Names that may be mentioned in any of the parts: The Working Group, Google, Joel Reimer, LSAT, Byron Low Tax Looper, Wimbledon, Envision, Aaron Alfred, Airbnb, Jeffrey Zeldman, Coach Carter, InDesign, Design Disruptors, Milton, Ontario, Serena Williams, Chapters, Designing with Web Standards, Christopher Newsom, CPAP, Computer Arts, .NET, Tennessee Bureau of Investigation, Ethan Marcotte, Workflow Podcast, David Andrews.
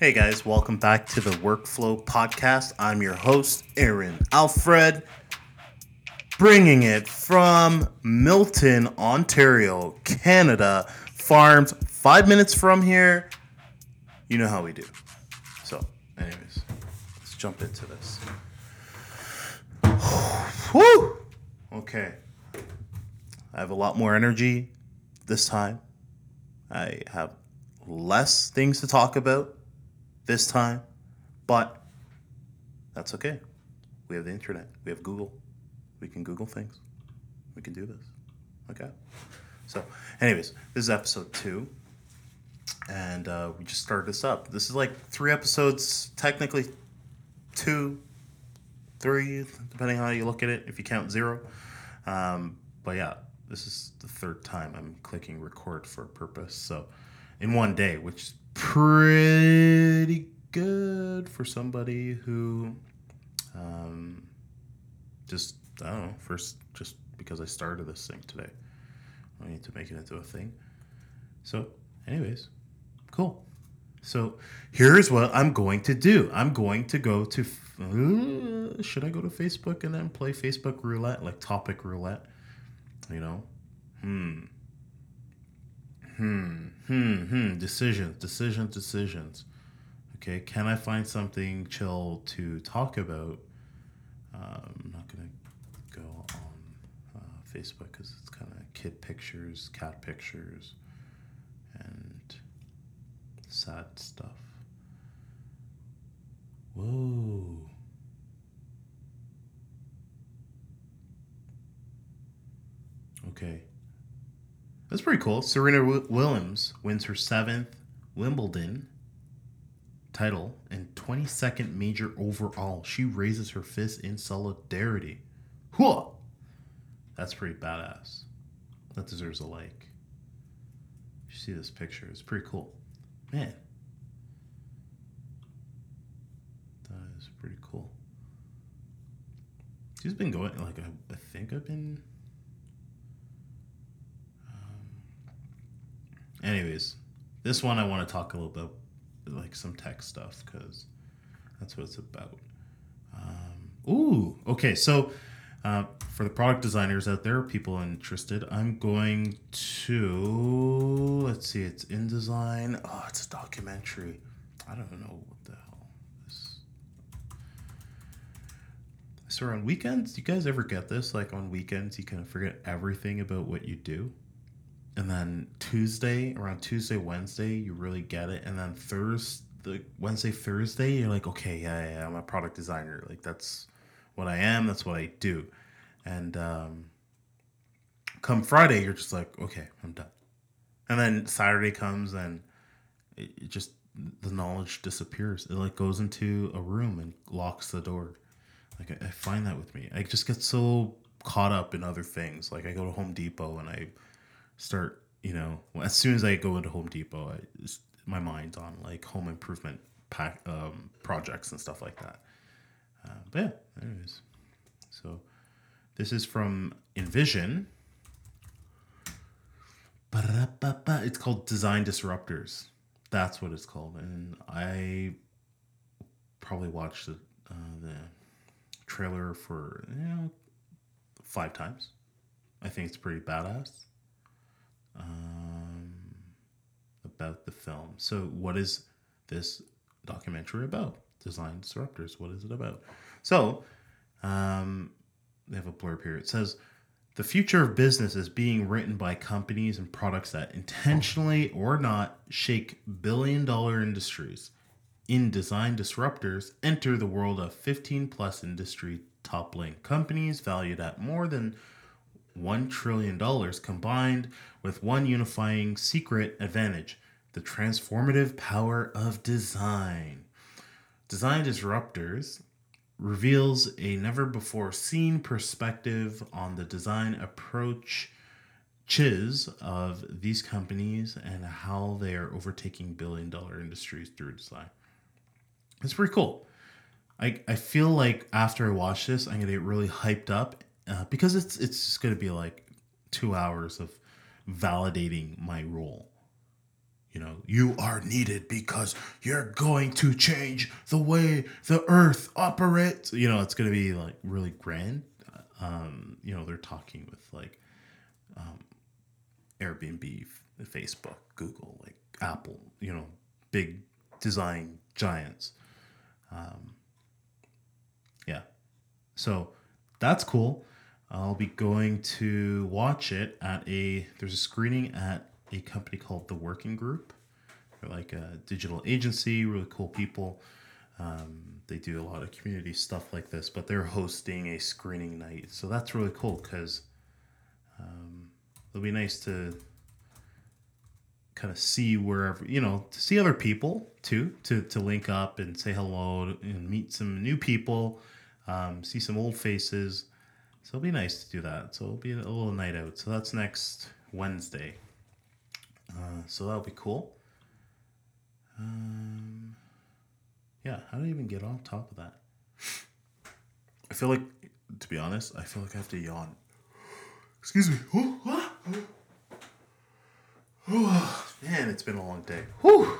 Hey guys, welcome back to the Workflow Podcast. I'm your host, Aaron Alfred, bringing it from Milton, Ontario, Canada, farms 5 minutes from here. You know how we do. So, anyways, let's jump into this. Woo! Okay. I have a lot more energy this time. I have less things to talk about this time, but that's okay. We have the internet. We have Google. We can Google things. We can do this. Okay. So anyways, this is episode 2, and we just started this up. This is like 3 episodes, technically 2, 3, depending on how you look at it, if you count 0. But yeah, this is the 3rd time I'm clicking record for a purpose. So in one day, which is pretty good for somebody who I don't know, first, just because I started this thing today. I need to make it into a thing. So anyways, cool. So here's what I'm going to do. I'm going to go to, should I go to Facebook and then play Facebook roulette, like topic roulette? You know? Decisions. Okay, can I find something chill to talk about? I'm not going to go on Facebook because it's kind of kid pictures, cat pictures, and sad stuff. Whoa. Okay. That's pretty cool. Serena Williams wins her 7th Wimbledon title and 22nd major overall. She raises her fist in solidarity. Whoa! That's pretty badass. That deserves a like. You see this picture. It's pretty cool. Man. That is pretty cool. She's been going, like, I think I've been... Anyways, this one I want to talk a little bit, like some tech stuff, because that's what it's about. Okay. So for the product designers out there, people interested, I'm going to, let's see, it's InDesign. Oh, it's a documentary. I don't know what the hell this. So on weekends, do you guys ever get this? Like on weekends, you kind of forget everything about what you do. And then Tuesday, Wednesday, you really get it. And then Thursday, you're like, okay, yeah, I'm a product designer. Like, that's what I am. That's what I do. And come Friday, you're just like, okay, I'm done. And then Saturday comes and it just, the knowledge disappears. It like goes into a room and locks the door. Like, I find that with me. I just get so caught up in other things. Like, I go to Home Depot and I... start, you know, as soon as I go into Home Depot, my mind's on like home improvement projects and stuff like that. But yeah, there it is. So this is from Envision. It's called Design Disruptors. That's what it's called. And I probably watched the trailer for 5 times. I think it's pretty badass. About the film. So what is this documentary about? Design Disruptors. What is it about? So they have a blurb here. It says, the future of business is being written by companies and products that intentionally or not shake billion-dollar industries. In Design Disruptors, enter the world of 15-plus industry toppling companies valued at more than $1 trillion combined with one unifying secret advantage, the transformative power of design. Design Disruptors reveals a never-before-seen perspective on the design approaches of these companies and how they are overtaking billion-dollar industries through design. It's pretty cool. I feel like after I watch this, I'm going to get really hyped up. Because it's just going to be like 2 hours of validating my role. You know, you are needed because you're going to change the way the earth operates. You know, it's going to be like really grand. You know, they're talking with like Airbnb, Facebook, Google, like Apple, you know, big design giants. Yeah. So that's cool. I'll be going to watch it at there's a screening at a company called The Working Group. They're like a digital agency, really cool people. They do a lot of community stuff like this, but they're hosting a screening night. So that's really cool because it'll be nice to kind of see wherever, you know, to see other people too, to link up and say hello and meet some new people, see some old faces. So it'll be nice to do that. So it'll be a little night out. So that's next Wednesday. So that'll be cool. Yeah, how do I even get on top of that? I feel like, to be honest, I have to yawn. Excuse me. Man, it's been a long day. Whew.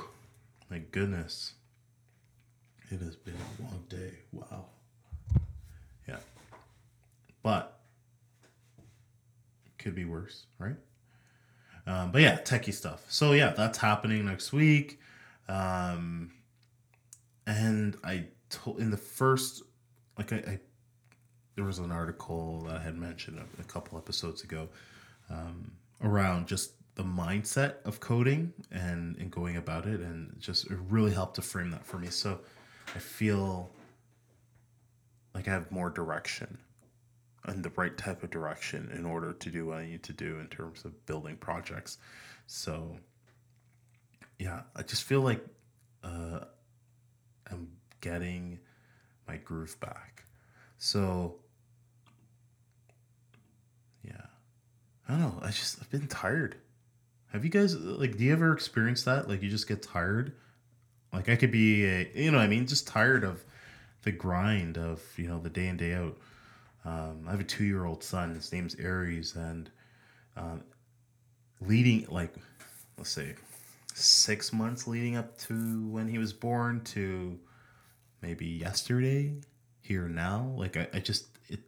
My goodness. It has been a long day. Wow. Yeah. But could be worse, right? But yeah, techie stuff. So yeah, that's happening next week. And I told in the first, like I there was an article that I had mentioned a couple episodes ago, around just the mindset of coding and going about it, and just it really helped to frame that for me. So I feel like I have more direction. And the right type of direction in order to do what I need to do in terms of building projects. So, yeah, I just feel like I'm getting my groove back. So, yeah, I don't know. I've been tired. Have you guys, like, do you ever experience that? Like, you just get tired? Like, I could be, you know what I mean? Just tired of the grind of, you know, the day in, day out. I have a 2-year-old son. His name's Aries, and leading, like, let's say 6 months leading up to when he was born to maybe yesterday, here now, like I just, it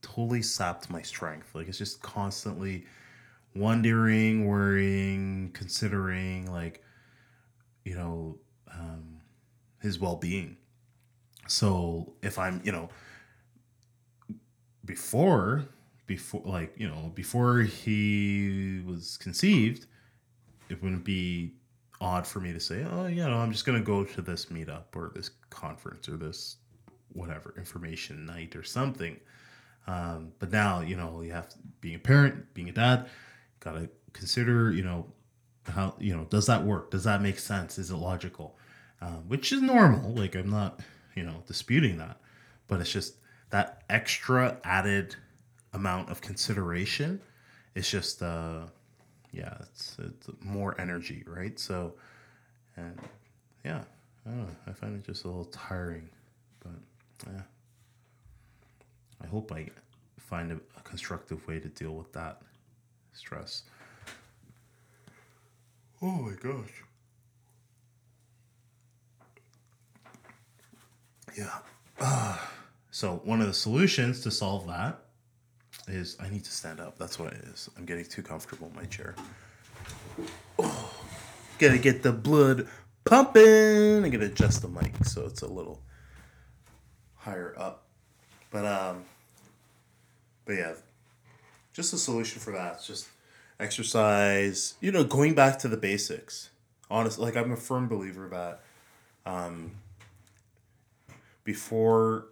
totally sapped my strength. Like, it's just constantly wondering, worrying, considering, like, you know, his well-being. So if I'm, you know, before like, you know, before he was conceived, it wouldn't be odd for me to say, oh, you know, I'm just going to go to this meetup or this conference or this whatever information night or something. But now, you know, you have to, being a parent, being a dad, got to consider, you know, how, you know, does that work? Does that make sense? Is it logical? Which is normal. Like, I'm not, you know, disputing that, but it's just, that extra added amount of consideration is just, yeah, it's more energy, right? So, and yeah, I don't know. I find it just a little tiring, but yeah. I hope I find a constructive way to deal with that stress. Oh my gosh. Yeah. So one of the solutions to solve that is I need to stand up. That's what it is. I'm getting too comfortable in my chair. Oh, gotta get the blood pumping. I'm gonna adjust the mic so it's a little higher up. But yeah, just a solution for that. It's just exercise, you know, going back to the basics. Honestly, like, I'm a firm believer that before...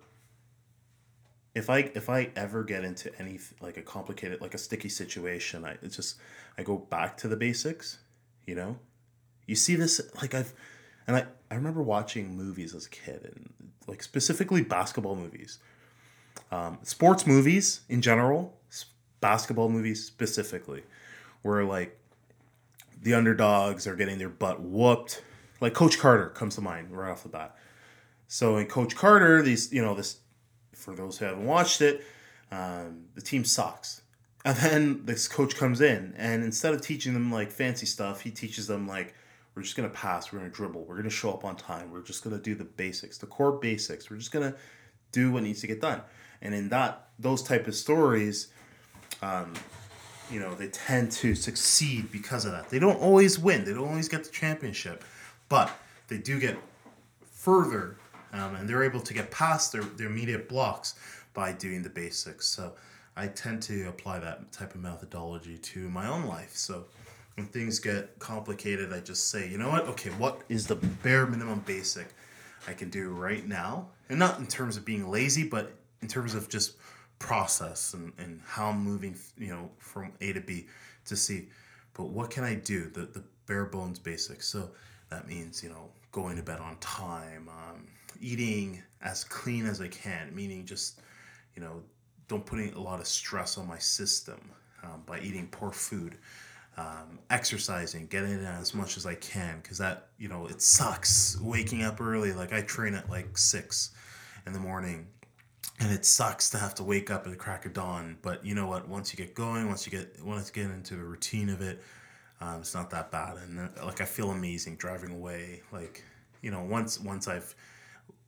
If I ever get into any, like, a complicated, like a sticky situation, I go back to the basics, you know? You see this, like, I remember watching movies as a kid, and, like, specifically basketball movies. Sports movies in general, basketball movies specifically, where, like, the underdogs are getting their butt whooped. Like, Coach Carter comes to mind right off the bat. So in Coach Carter, these, you know, this... For those who haven't watched it, the team sucks. And then this coach comes in, and instead of teaching them, like, fancy stuff, he teaches them, like, We're just going to pass. We're going to dribble. We're going to show up on time. We're just going to do the basics, the core basics. We're just going to do what needs to get done. And in that, those type of stories, you know, they tend to succeed because of that. They don't always win. They don't always get the championship, but they do get further, and they're able to get past their immediate blocks by doing the basics. So I tend to apply that type of methodology to my own life. So when things get complicated, I just say, you know what? Okay, what is the bare minimum basic I can do right now? And not in terms of being lazy, but in terms of just process and how I'm moving, you know, from A to B to C. But what can I do? The bare bones basics. So that means, you know, going to bed on time, eating as clean as I can, meaning just, you know, don't put a lot of stress on my system by eating poor food, exercising, getting in as much as I can, because that, you know, it sucks waking up early. Like I train at like 6 in the morning. And it sucks to have to wake up at the crack of dawn. But you know what? Once you get going, once you get into the routine of it, it's not that bad. And like I feel amazing driving away. Like, you know, once I've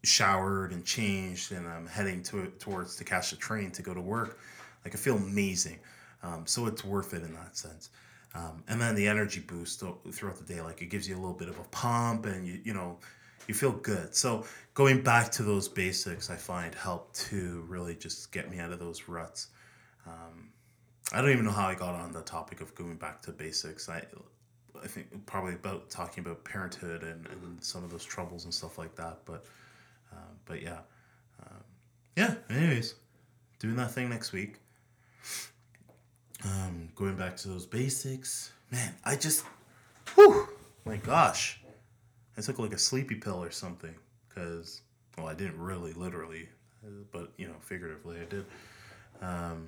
showered and changed and I'm heading to catch the train to go to work, like I feel amazing. So it's worth it in that sense. And then the energy boost throughout the day, like it gives you a little bit of a pump, and you feel good. So going back to those basics, I find help to really just get me out of those ruts. I don't even know how I got on the topic of going back to basics. I think probably about talking about parenthood and some of those troubles and stuff like that. But yeah. Anyways, doing that thing next week. Going back to those basics. Man, my gosh. I took like a sleepy pill or something because, well, I didn't really, literally, but, you know, figuratively I did. Yeah.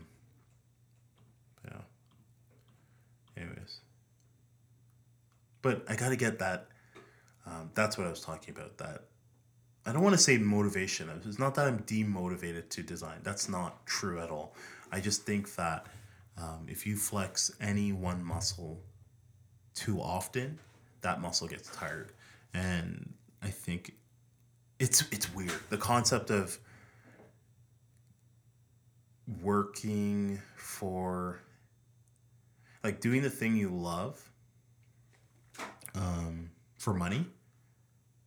Anyways. But I got to get that. That's what I was talking about. That I don't want to say motivation. It's not that I'm demotivated to design. That's not true at all. I just think that if you flex any one muscle too often, that muscle gets tired. And I think it's weird. The concept of working for, like, doing the thing you love for money,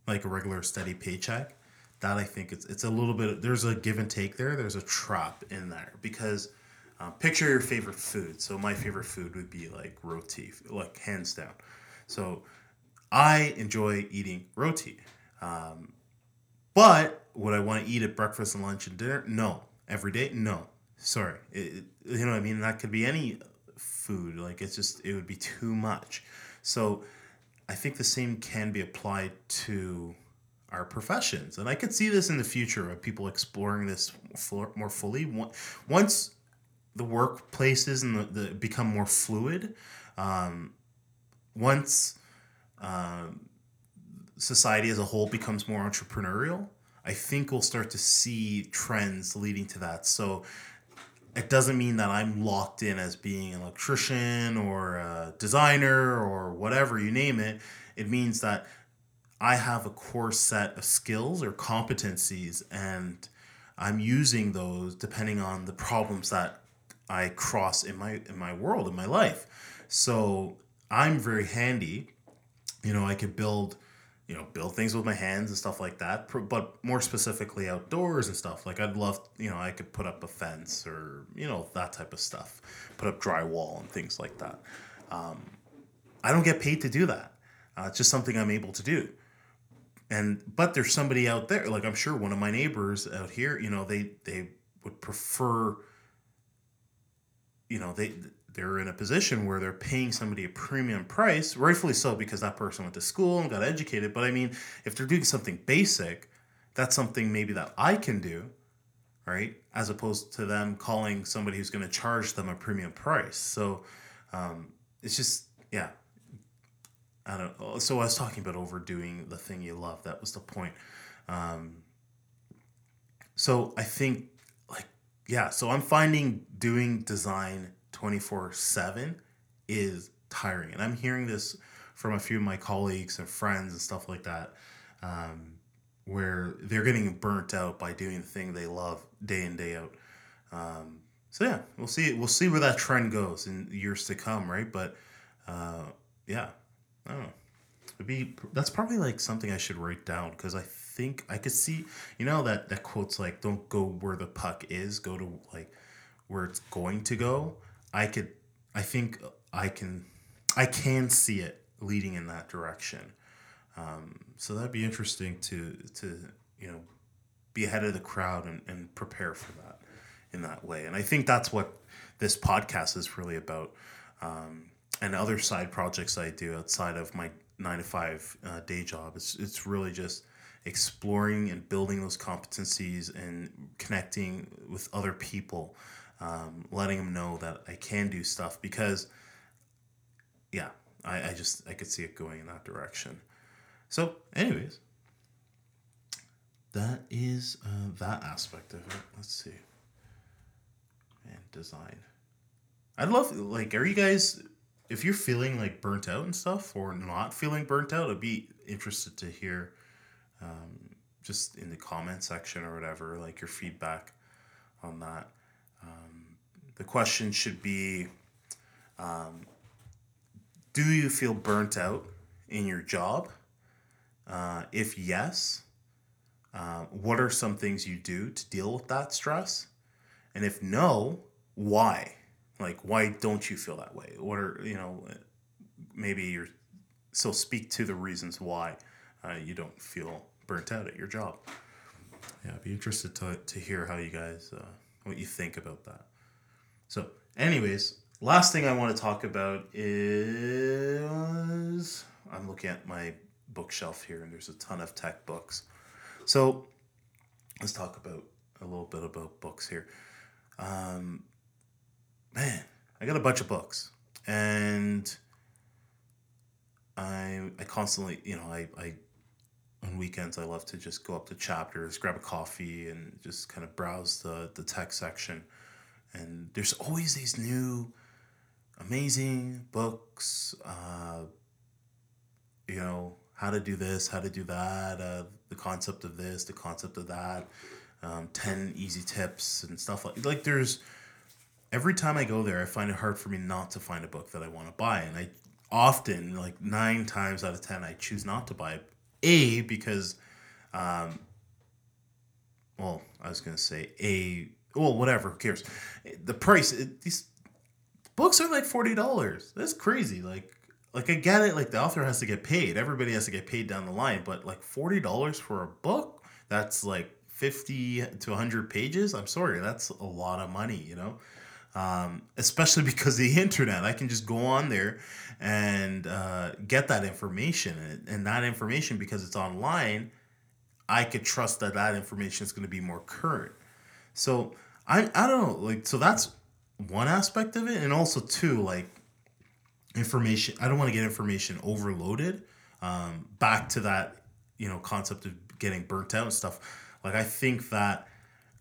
like a regular steady paycheck, that I think it's a little bit, there's a give and take there. There's a trap in there because picture your favorite food. So my favorite food would be like roti, like hands down. So I enjoy eating roti, but would I want to eat at breakfast and lunch and dinner? No. Every day? No. Sorry. You know what I mean? That could be any food. Like, it's just, it would be too much. So I think the same can be applied to our professions. And I could see this in the future of people exploring this more fully. Once the workplaces and become more fluid, society as a whole becomes more entrepreneurial, I think we'll start to see trends leading to that. So it doesn't mean that I'm locked in as being an electrician or a designer or whatever, you name it. It means that I have a core set of skills or competencies, and I'm using those depending on the problems that I cross in my world, in my life. So I'm very handy. You know, I could build things with my hands and stuff like that, but more specifically outdoors and stuff. Like I'd love, you know, I could put up a fence or, you know, that type of stuff, put up drywall and things like that. I don't get paid to do that. It's just something I'm able to do. But there's somebody out there, like I'm sure one of my neighbors out here, you know, they would prefer, you know, they're in a position where they're paying somebody a premium price, rightfully so, because that person went to school and got educated. But I mean, if they're doing something basic, that's something maybe that I can do, right? As opposed to them calling somebody who's going to charge them a premium price. So it's just, yeah, I don't know. So I was talking about overdoing the thing you love. That was the point. So I think, like, yeah, so I'm finding doing design 24/7 is tiring. And I'm hearing this from a few of my colleagues or friends and stuff like that, where they're getting burnt out by doing the thing they love day in, day out. So yeah, we'll see where that trend goes in years to come, right? But yeah, I don't know. That's probably like something I should write down, because I think I could see, you know, that quote's like, don't go where the puck is, go to like where it's going to go. I think I can see it leading in that direction. So that'd be interesting to you know, be ahead of the crowd and prepare for that. In that way. And I think that's what this podcast is really about, and other side projects I do outside of my 9-to-5 day job. It's really just exploring and building those competencies and connecting with other people, letting them know that I can do stuff, because yeah, I could see it going in that direction. So anyways, that is that aspect of it. Let's see. And design. I'd love, like, are you guys, if you're feeling like burnt out and stuff, or not feeling burnt out, I'd be interested to hear, just in the comment section or whatever, like your feedback on that. The question should be, do you feel burnt out in your job? If yes, what are some things you do to deal with that stress? And if no, why? Like, why don't you feel that way? Or, you know, maybe you're... So speak to the reasons why you don't feel burnt out at your job. Yeah, I'd be interested to hear how you guys... what you think about that. So, anyways, last thing I want to talk about is... I'm looking at my bookshelf here, and there's a ton of tech books. So, let's talk about a little bit about books here. Man, I got a bunch of books, and I constantly, you know, I on weekends I love to just go up to Chapters, grab a coffee, and just kind of browse the tech section. And there's always these new, amazing books. You know, how to do this, how to do that, the concept of this, the concept of that. 10 easy tips and stuff like there's, every time I go there, I find it hard for me not to find a book that I want to buy. And I often, like 9 times out of 10, I choose not to buy it. Because, whatever, who cares? The price, these books are like $40. That's crazy. Like I get it. Like the author has to get paid. Everybody has to get paid down the line, but like $40 for a book, that's like 50 to 100 pages. I'm sorry, that's a lot of money, you know, especially because the internet, I can just go on there and get that information, and that information, because it's online, I could trust that information is going to be more current. So I don't know, like, so that's one aspect of it. And also too, like, information, I don't want to get information overloaded. Back to that, you know, concept of getting burnt out and stuff. Like, I think that,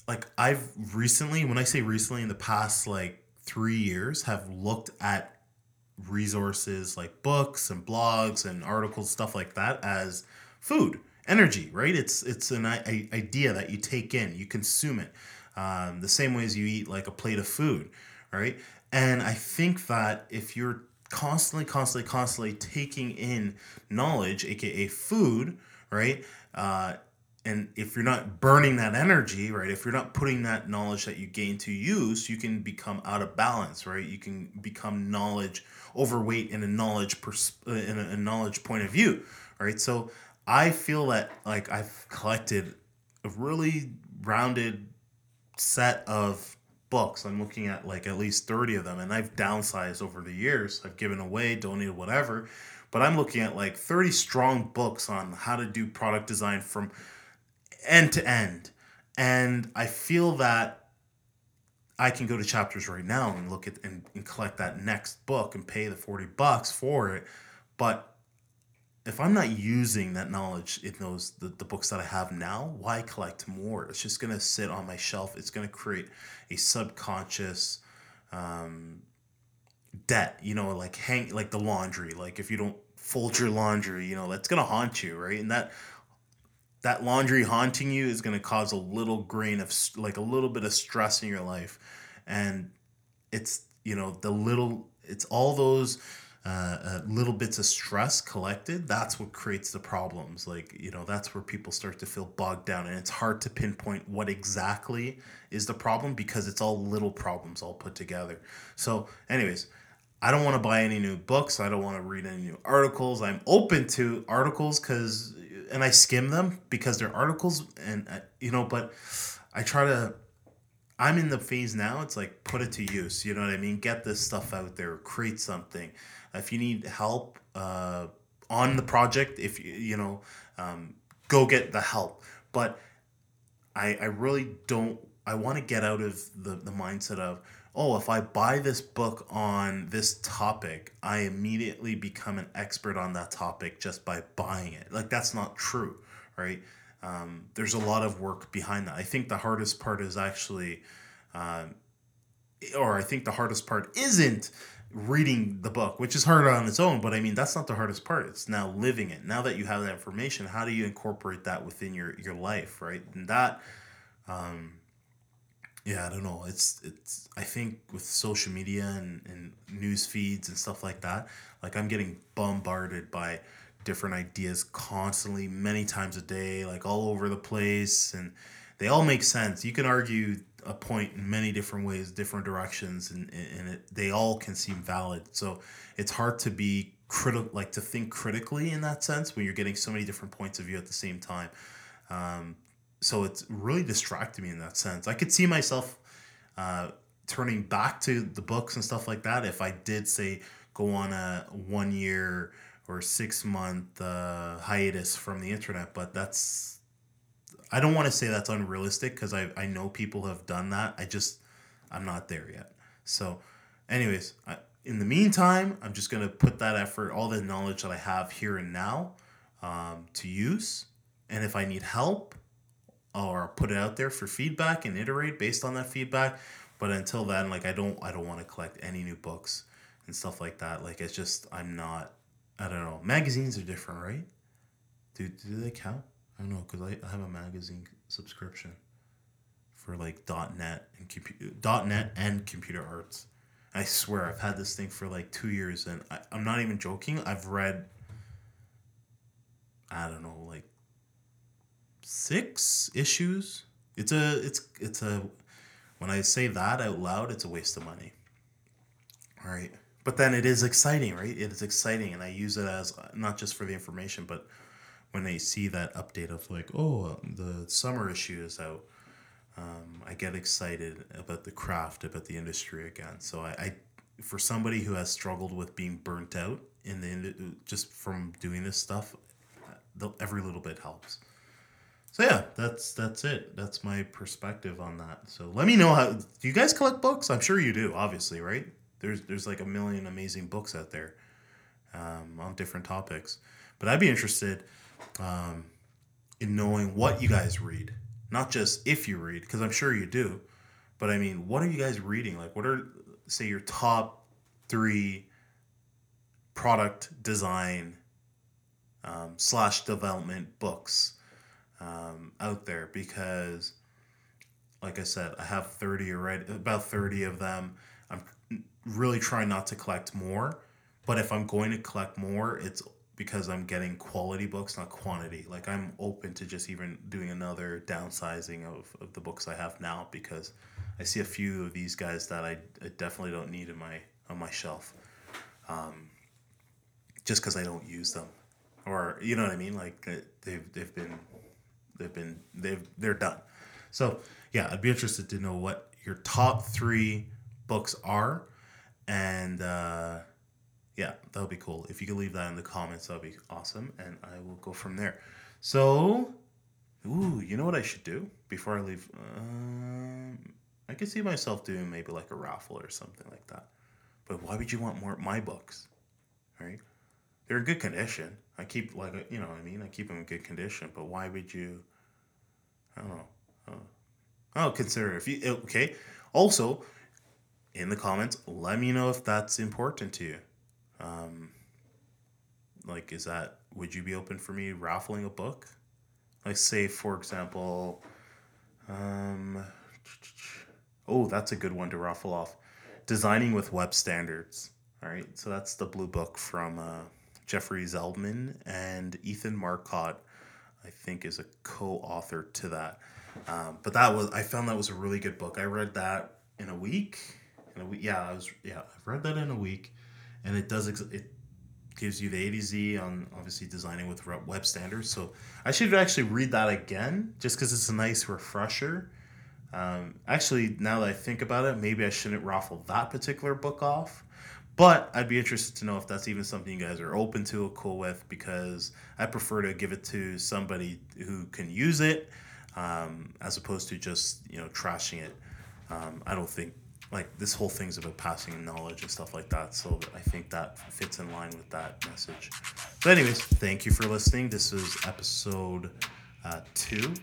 like, I've recently, when I say recently, in the past, like, 3 years, have looked at resources like books and blogs and articles, stuff like that, as food, energy, right? It's an idea that you take in, you consume it, the same way as you eat, like, a plate of food, right? And I think that if you're constantly taking in knowledge, aka food, right, and if you're not burning that energy, right, if you're not putting that knowledge that you gain to use, you can become out of balance, right? You can become knowledge overweight in a knowledge point of view, right? So I feel that, like, I've collected a really rounded set of books. I'm looking at, like, at least 30 of them, and I've downsized over the years. I've given away, donated, whatever. But I'm looking at, like, 30 strong books on how to do product design from end to end. And I feel that I can go to Chapters right now and look at and collect that next book and pay the $40 for it. But if I'm not using that knowledge in those the books that I have now, why collect more? It's just going to sit on my shelf. It's going to create a subconscious debt, you know, like the laundry. Like, if you don't fold your laundry, you know, that's going to haunt you, right? And that laundry haunting you is going to cause a little grain of, like, a little bit of stress in your life. And it's, you know, it's all those little bits of stress collected. That's what creates the problems. Like, you know, that's where people start to feel bogged down, and it's hard to pinpoint what exactly is the problem because it's all little problems all put together. So anyways, I don't want to buy any new books. I don't want to read any new articles. I'm open to articles and I skim them because they're articles, and you know, but I'm in the phase now, it's like, put it to use, you know what I mean? Get this stuff out there, create something. If you need help on the project, if you know, go get the help. But I want to get out of the mindset of, oh, if I buy this book on this topic, I immediately become an expert on that topic just by buying it. Like, that's not true, right? There's a lot of work behind that. I think the hardest part is isn't reading the book, which is hard on its own, but I mean, that's not the hardest part. It's now living it. Now that you have that information, how do you incorporate that within your life, right? And that, I don't know. It's I think with social media and news feeds and stuff like that, like, I'm getting bombarded by different ideas constantly, many times a day, like, all over the place, and they all make sense. You can argue a point in many different ways, different directions, and they all can seem valid. So it's hard to be critical, like, to think critically in that sense when you're getting so many different points of view at the same time. So it's really distracted me in that sense. I could see myself turning back to the books and stuff like that if I did, say, go on a 1 year or 6 month hiatus from the internet. But that's, I don't want to say that's unrealistic, because I know people have done that. I'm not there yet. So anyways, in the meantime, I'm just going to put that effort, all the knowledge that I have here and now, to use. And if I need help, or put it out there for feedback and iterate based on that feedback. But until then, like, I don't want to collect any new books and stuff like that. Like, it's just, I'm not, I don't know. Magazines are different, right? Do they count? I don't know, because I have a magazine subscription for, like, .NET and Computer Arts. I swear, I've had this thing for, like, 2 years, and I'm not even joking. I've read, I don't know, like, 6 issues. It's a when I say that out loud, it's a waste of money. All right. But then it is exciting, right? It is exciting, and I use it as not just for the information, but when I see that update of, like, oh, the summer issue is out, I get excited about the craft, about the industry again. So I for somebody who has struggled with being burnt out just from doing this stuff, every little bit helps. So yeah, that's it. That's my perspective on that. So let me know, do you guys collect books? I'm sure you do, obviously, right? There's like a million amazing books out there on different topics. But I'd be interested in knowing what you guys read, not just if you read, because I'm sure you do. But I mean, what are you guys reading? Like, what are, say, your top 3 product design / development books out there? Because, like I said, I have 30 already, about 30 of them. Really try not to collect more, but if I'm going to collect more, it's because I'm getting quality books, not quantity. Like, I'm open to just even doing another downsizing of the books I have now, because I see a few of these guys that I definitely don't need on my shelf, just because I don't use them, or you know what I mean. Like, they're done. So yeah, I'd be interested to know what your top 3 books are. And that'll be cool. If you could leave that in the comments, that'll be awesome, and I will go from there. So, you know what I should do before I leave? I could see myself doing maybe like a raffle or something like that. But why would you want more of my books, right? They're in good condition. I keep, like, you know what I mean? I keep them in good condition. But why would you? I don't know. I'll consider if you okay. Also, in the comments, let me know if that's important to you. like, is that, would you be open for me raffling a book? Like, say, for example, oh, that's a good one to raffle off. Designing with Web Standards. All right, so that's the blue book from Jeffrey Zeldman, and Ethan Marcotte, I think, is a co-author to that. But that was, I found that was a really good book. I read that in a week. I've read that in a week, and it does it gives you the A to Z on obviously designing with web standards. So I should actually read that again, just because it's a nice refresher. Actually, now that I think about it, maybe I shouldn't raffle that particular book off. But I'd be interested to know if that's even something you guys are open to or cool with, because I prefer to give it to somebody who can use it, as opposed to just, trashing it. I don't think, like, this whole thing's about passing knowledge and stuff like that. So I think that fits in line with that message. But anyways, thank you for listening. This is episode 2.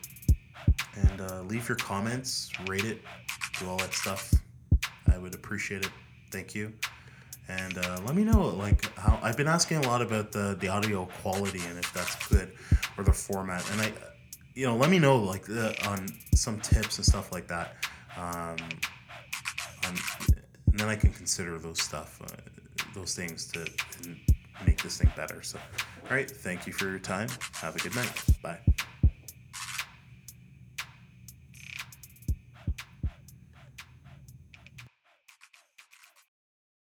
And leave your comments, rate it, do all that stuff. I would appreciate it. Thank you. And let me know, like, how I've been asking a lot about the audio quality and if that's good, or the format. And I, let me know, like, on some tips and stuff like that. And then I can consider those things to make this thing better. So, all right. Thank you for your time. Have a good night. Bye.